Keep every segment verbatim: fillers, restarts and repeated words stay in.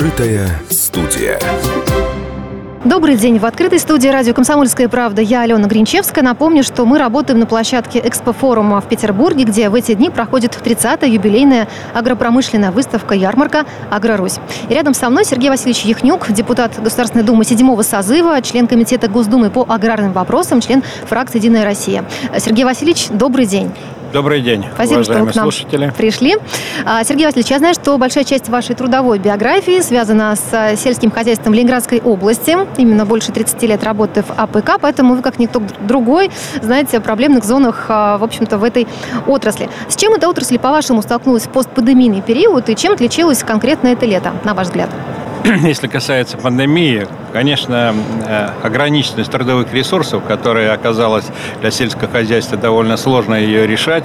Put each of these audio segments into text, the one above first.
Открытая студия. Добрый день. В открытой студии радио «Комсомольская правда» я, Алена Гринчевская. Напомню, что мы работаем на площадке Экспофорума в Петербурге, где в эти дни проходит тридцатая юбилейная агропромышленная выставка-ярмарка «Агрорусь». И рядом со мной Сергей Васильевич Яхнюк, депутат Государственной Думы седьмого созыва, член Комитета Госдумы по аграрным вопросам, член фракции «Единая Россия». Сергей Васильевич, добрый день. Добрый день, спасибо, уважаемые что вы к нам слушатели. Пришли. Сергей Васильевич, я знаю, что большая часть вашей трудовой биографии связана с сельским хозяйством Ленинградской области. Именно больше тридцати лет работы в АПК, поэтому вы, как никто другой, знаете о проблемных зонах, в общем-то, в этой отрасли. С чем эта отрасль, по-вашему, столкнулась в постпандемийный период и чем отличилась конкретно это лето, на ваш взгляд? Если касается пандемии, конечно, ограниченность трудовых ресурсов, которая оказалась для сельского хозяйства довольно сложно ее решать,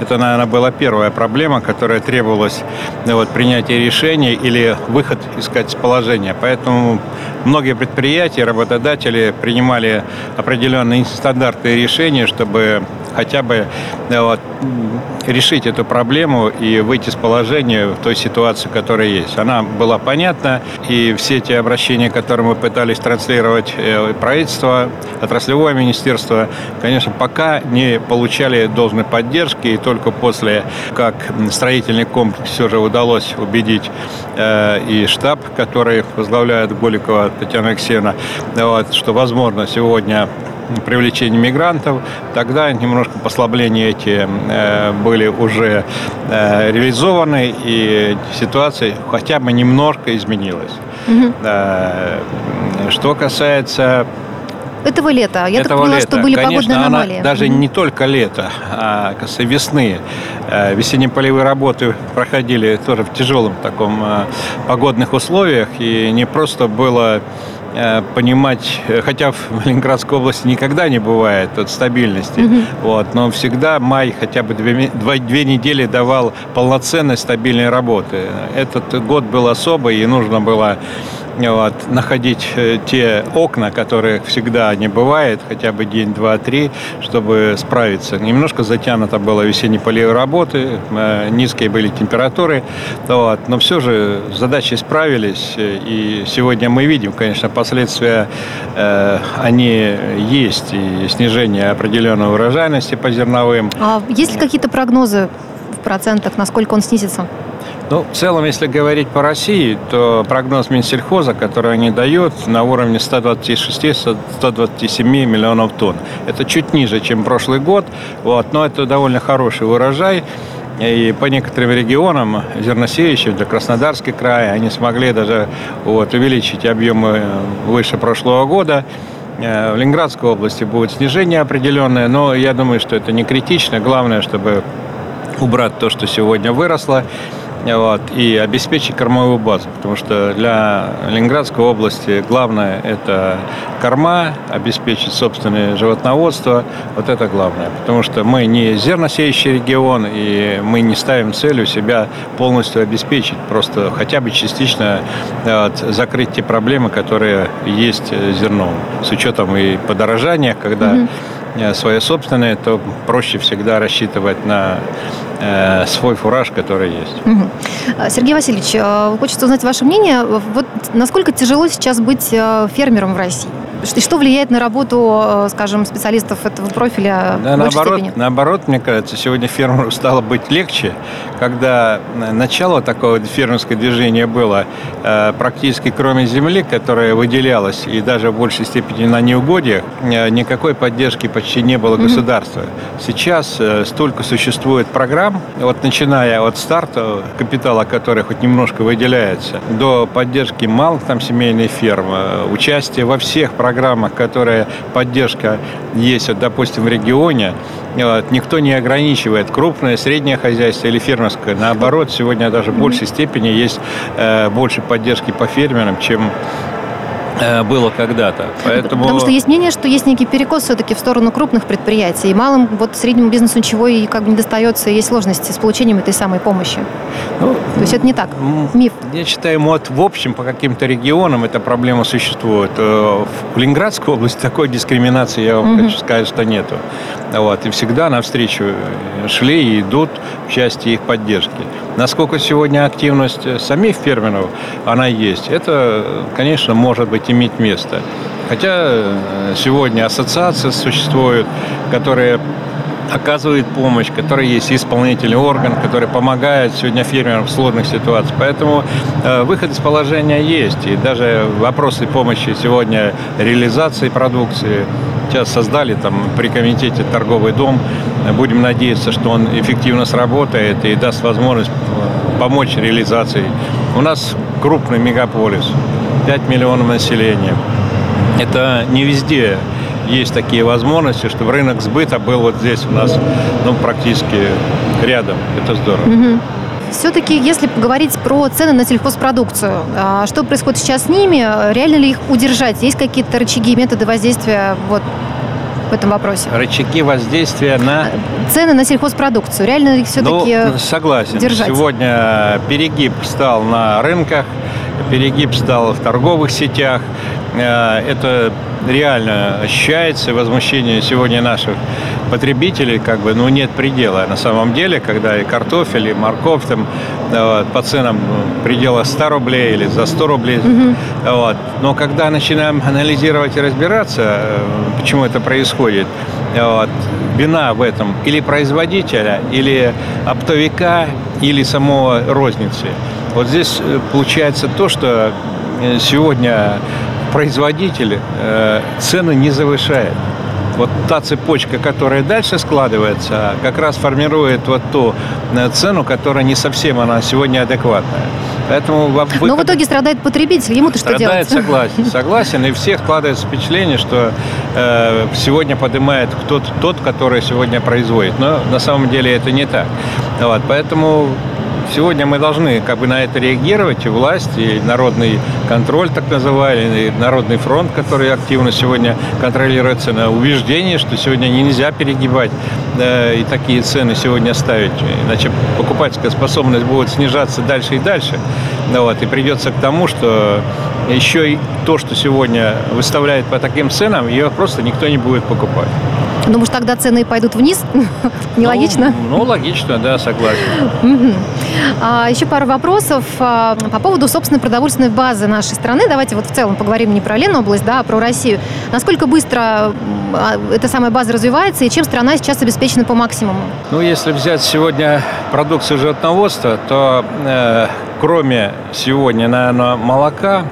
это, наверное, была первая проблема, которая требовалась вот, принятия решений или выход искать из положения. Поэтому многие предприятия, работодатели принимали определенные нестандартные решения, чтобы хотя бы вот, решить эту проблему и выйти из положения в той ситуации, которая есть. Она была понятна, и все те обращения, которые мы пытались транслировать правительство, отраслевое министерство, конечно, пока не получали должной поддержки, и только после, как строительный комплекс все же удалось убедить э, и штаб, который возглавляет Голикова Татьяна Алексеевна, вот, что возможно сегодня привлечение мигрантов, тогда немножко послабления эти э, были уже э, реализованы, и ситуация хотя бы немножко изменилась. Угу. Э, что касается этого лета, я этого так поняла, лета, что были конечно, погодные аномалии. Она, даже не только лето, а весны. Весенне-полевые работы проходили тоже в тяжелом таком погодных условиях, и не просто было понимать, хотя в Ленинградской области никогда не бывает от стабильности, mm-hmm. вот, но всегда май хотя бы две, две недели давал полноценной стабильной работы. Этот год был особый, и нужно было вот, находить те окна, которых всегда не бывает, хотя бы день, два, три, чтобы справиться. Немножко затянуто было весенне-полевые работы, низкие были температуры, вот, но все же задачи справились, и сегодня мы видим, конечно, по Последствия, э, они есть, и снижение определенной урожайности по зерновым. А есть ли какие-то прогнозы в процентах, насколько он снизится? Ну, в целом, если говорить по России, то прогноз Минсельхоза, который они дают, на уровне сто двадцать шесть - сто двадцать семь миллионов тонн. Это чуть ниже, чем прошлый год, вот, но это довольно хороший урожай. И по некоторым регионам, зерносеющим, для Краснодарский край, они смогли даже вот, увеличить объемы выше прошлого года. В Ленинградской области будет снижение определенное, но я думаю, что это не критично. Главное, чтобы убрать то, что сегодня выросло. Вот, и обеспечить кормовую базу, потому что для Ленинградской области главное – это корма, обеспечить собственное животноводство, вот это главное, потому что мы не зерносеющий регион, и мы не ставим целью себя полностью обеспечить, просто хотя бы частично вот, закрыть те проблемы, которые есть зерном, с учетом и подорожания, когда… Mm-hmm. свое собственное, то проще всегда рассчитывать на э, свой фураж, который есть. Угу. Сергей Васильевич, хочется узнать ваше мнение. Вот насколько тяжело сейчас быть фермером в России? И что влияет на работу, скажем, специалистов этого профиля да, в большей наоборот, степени? Наоборот, мне кажется, сегодня фермеру стало быть легче, когда начало такого фермерского движения было э, практически кроме земли, которая выделялась, и даже в большей степени на неугодиях, э, никакой поддержки почти не было государства. Mm-hmm. Сейчас э, столько существует программ, вот начиная от старта, капитала, который хоть немножко выделяется, до поддержки малых там семейных ферм, э, участия во всех программах, программах, которые поддержка есть, вот, допустим, в регионе, вот, никто не ограничивает крупное, среднее хозяйство или фермерское. Наоборот, сегодня даже в большей степени есть э, больше поддержки по фермерам, чем было когда-то. Поэтому... Потому что есть мнение, что есть некий перекос все-таки в сторону крупных предприятий. И малым, вот среднему бизнесу ничего и как бы не достается, и есть сложности с получением этой самой помощи. Ну, то есть это не так, миф. Я считаю, вот в общем по каким-то регионам эта проблема существует. В Ленинградской области такой дискриминации, я вам угу. хочу сказать, что нету. Вот. И всегда навстречу шли и идут в части их поддержки. Насколько сегодня активность самих фермеров, она есть, это, конечно, может быть иметь место. Хотя сегодня ассоциации существуют, которые оказывают помощь, которые есть исполнительный орган, который помогает сегодня фермерам в сложных ситуациях. Поэтому э, выход из положения есть. И даже вопросы помощи сегодня реализации продукции. Сейчас создали там при комитете торговый дом. Будем надеяться, что он эффективно сработает и даст возможность помочь реализации. У нас крупный мегаполис, пять миллионов населения. Это не везде есть такие возможности, чтобы рынок сбыта был вот здесь у нас, ну, практически рядом. Это здорово. Угу. Все-таки, если говорить про цены на сельхозпродукцию, что происходит сейчас с ними? Реально ли их удержать? Есть какие-то рычаги, методы воздействия вот в этом вопросе? Рычаги воздействия на... Цены на сельхозпродукцию. Реально ли их все-таки ну, согласен. Держать? Сегодня перегиб стал на рынках, перегиб стал в торговых сетях. Это реально ощущается, возмущение сегодня наших потребителей, как бы, ну, нет предела. На самом деле, когда и картофель, и морковь там, вот, по ценам предела сто рублей или за сто рублей. Mm-hmm. Вот. Но когда начинаем анализировать и разбираться, почему это происходит, вот, вина в этом или производителя, или оптовика, или самого розницы. Вот здесь получается то, что сегодня... производитель э, цены не завышает. Вот та цепочка, которая дальше складывается, как раз формирует вот ту цену, которая не совсем она сегодня адекватная. Поэтому выход... Но в итоге страдает потребитель, ему-то что делать? Страдает, согласен, согласен. И всех складывается впечатление, что э, сегодня поднимает кто-то тот, который сегодня производит. Но на самом деле это не так. Вот, поэтому... Сегодня мы должны как бы на это реагировать, и власть, и народный контроль, так называемый, и народный фронт, который активно сегодня контролирует цены. Убеждение, что сегодня нельзя перегибать да, и такие цены сегодня ставить, иначе покупательская способность будет снижаться дальше и дальше. Да, вот, и придется к тому, что еще и то, что сегодня выставляют по таким ценам, ее просто никто не будет покупать. Ну, может, тогда цены пойдут вниз? Нелогично? Ну, ну, логично, да, согласен. Угу. А, еще пару вопросов а, по поводу, собственно, продовольственной базы нашей страны. Давайте вот в целом поговорим не про Ленобласть, да, а про Россию. Насколько быстро эта самая база развивается и чем страна сейчас обеспечена по максимуму? Ну, если взять сегодня продукцию животноводства, то... Э, Кроме сегодня, наверное, молока,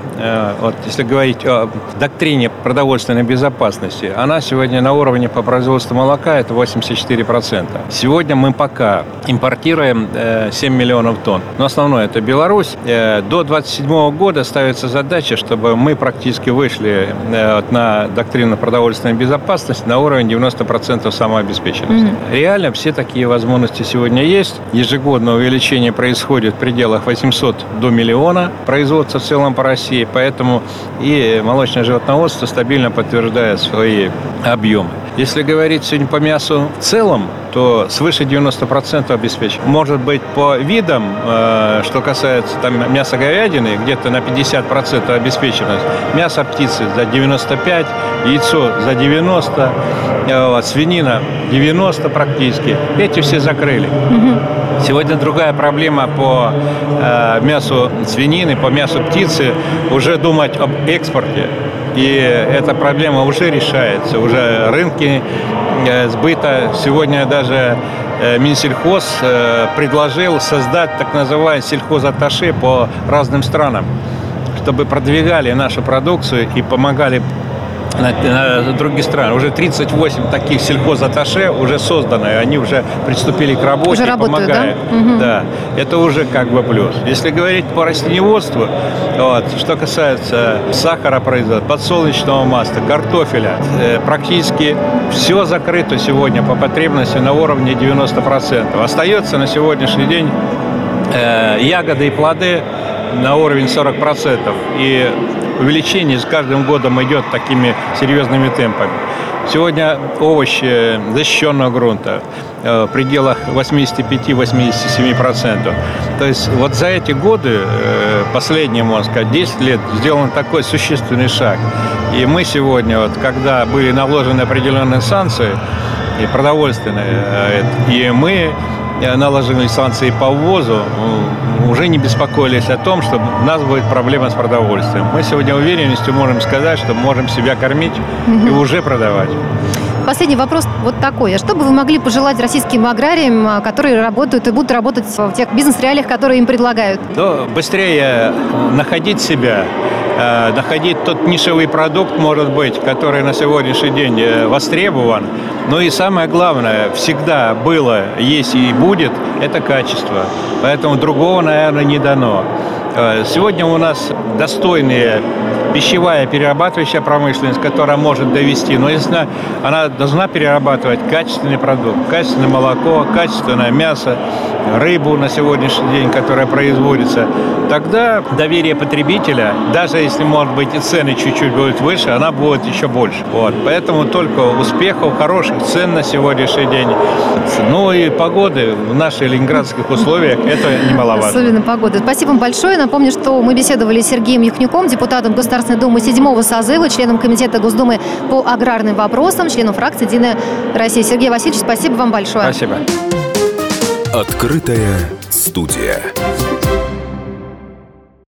вот если говорить о доктрине продовольственной безопасности, она сегодня на уровне по производству молока это восемьдесят четыре процента. Сегодня мы пока импортируем семь миллионов тонн. Но основное это Беларусь. До двадцать седьмого года ставится задача, чтобы мы практически вышли на доктрину продовольственной безопасности на уровень девяносто процентов самообеспеченности. Mm-hmm. Реально все такие возможности сегодня есть. Ежегодно увеличение происходит в пределах восьмисот до миллиона производства в целом по России, поэтому и молочное животноводство стабильно подтверждает свои объемы. Если говорить сегодня по мясу в целом, то свыше девяноста процентов обеспечено. Может быть, по видам, э, что касается там, мяса говядины, где-то на пятьдесят процентов обеспеченность. Мясо птицы за девяносто пять процентов, яйцо за девяносто процентов, э, свинина девяносто процентов практически. Эти все закрыли. Угу. Сегодня другая проблема по э, мясу свинины, по мясу птицы. Уже думать об экспорте. И эта проблема уже решается. Уже рынки сбыта. Сегодня даже Минсельхоз предложил создать так называемые сельхозатташе по разным странам, чтобы продвигали нашу продукцию и помогали на, на других странах. Уже тридцать восемь таких сельхозатташе уже созданы, они уже приступили к работе, уже работают, помогают. Да? Угу. Да. Это уже как бы плюс. Если говорить по растениеводству, вот, что касается сахара, подсолнечного масла, картофеля, э, практически все закрыто сегодня по потребности на уровне девяноста процентов. Остается на сегодняшний день э, ягоды и плоды. на уровень сорок процентов. И увеличение с каждым годом идет такими серьезными темпами. Сегодня овощи защищенного грунта в пределах восемьдесят пять - восемьдесят семь процентов. То есть вот за эти годы, последние, можно сказать, десять лет, сделан такой существенный шаг. И мы сегодня, вот, когда были наложены определенные санкции, и продовольственные, и мы наложили санкции по ввозу, уже не беспокоились о том, что у нас будет проблема с продовольствием. Мы сегодня уверенностью можем сказать, что можем себя кормить угу. и уже продавать. Последний вопрос вот такой. А что бы вы могли пожелать российским аграриям, которые работают и будут работать в тех бизнес-реалиях, которые им предлагают? То быстрее находить себя, находить тот нишевый продукт, может быть, который на сегодняшний день востребован. Но и самое главное, всегда было, есть и будет, это качество. Поэтому другого, наверное, не дано. Сегодня у нас достойные пищевая перерабатывающая промышленность, которая может довести, но если она должна перерабатывать качественный продукт, качественное молоко, качественное мясо, рыбу на сегодняшний день, которая производится, тогда доверие потребителя, даже если, может быть, и цены чуть-чуть будут выше, она будет еще больше. Вот. Поэтому только успехов, хороших цен на сегодняшний день. Ну и погоды в наших ленинградских условиях, это немаловажно. Особенно погода. Спасибо вам большое. Напомню, что мы беседовали с Сергеем Яхнюком, депутатом Государственной Думы седьмого созыва, членом комитета Госдумы по аграрным вопросам, членом фракции «Единая Россия». Сергей Васильевич, спасибо вам большое. Спасибо. Открытая студия.